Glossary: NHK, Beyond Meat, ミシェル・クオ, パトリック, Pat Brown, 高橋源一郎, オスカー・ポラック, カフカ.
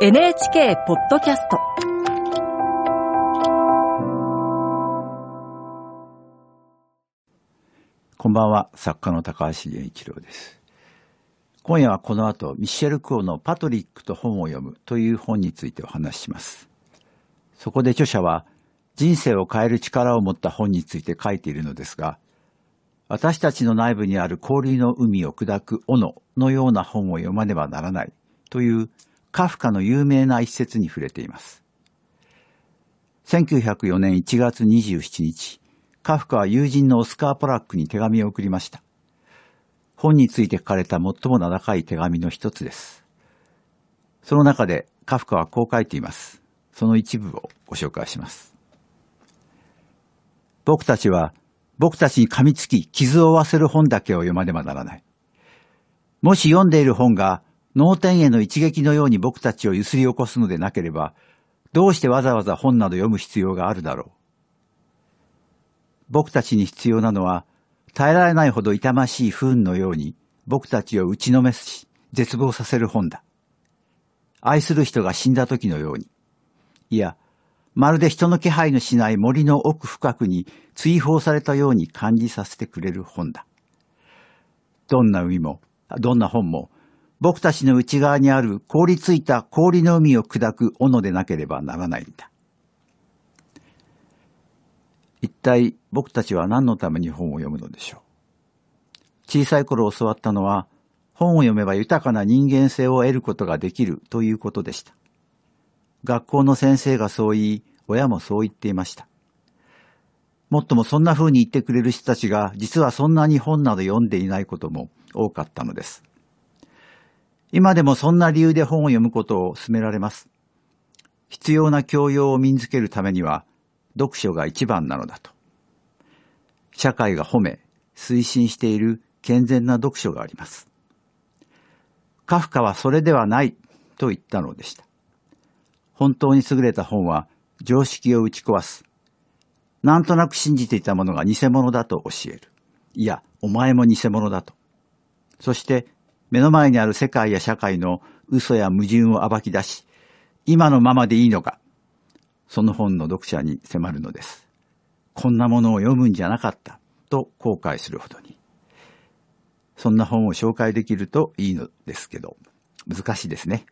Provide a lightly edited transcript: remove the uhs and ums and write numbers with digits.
NHK ポッドキャスト。こんばんは、作家の高橋源一郎です。今夜はこの後、ミシェル・クオのパトリックと本を読むという本についてお話しします。そこで著者は、人生を変える力を持った本について書いているのですが、私たちの内部にある氷の海を砕く斧のような本を読まねばならないというカフカの有名な一節に触れています。1904年1月27日、カフカは友人のオスカー・ポラックに手紙を送りました。本について書かれた最も名高い手紙の一つです。その中でカフカはこう書いています。その一部をご紹介します。僕たちは僕たちに噛みつき傷を負わせる本だけを読まねばならない。もし読んでいる本が脳天への一撃のように僕たちを揺すり起こすのでなければ、どうしてわざわざ本など読む必要があるだろう。僕たちに必要なのは、耐えられないほど痛ましい不運のように、僕たちを打ちのめし、絶望させる本だ。愛する人が死んだ時のように。いや、まるで人の気配のしない森の奥深くに追放されたように感じさせてくれる本だ。どんな海も、どんな本も、僕たちの内側にある凍りついた氷の海を砕く斧でなければならないんだ。一体僕たちは何のために本を読むのでしょう。小さい頃教わったのは、本を読めば豊かな人間性を得ることができるということでした。学校の先生がそう言い、親もそう言っていました。もっともそんな風に言ってくれる人たちが、実はそんなに本など読んでいないことも多かったのです。今でもそんな理由で本を読むことを勧められます。必要な教養を身につけるためには、読書が一番なのだと。社会が褒め、推進している健全な読書があります。カフカはそれではないと言ったのでした。本当に優れた本は常識を打ち壊す。なんとなく信じていたものが偽物だと教える。いや、お前も偽物だと。そして目の前にある世界や社会の嘘や矛盾を暴き出し、今のままでいいのか。その本の読者に迫るのです。こんなものを読むんじゃなかったと後悔するほどに。そんな本を紹介できるといいのですけど、難しいですね。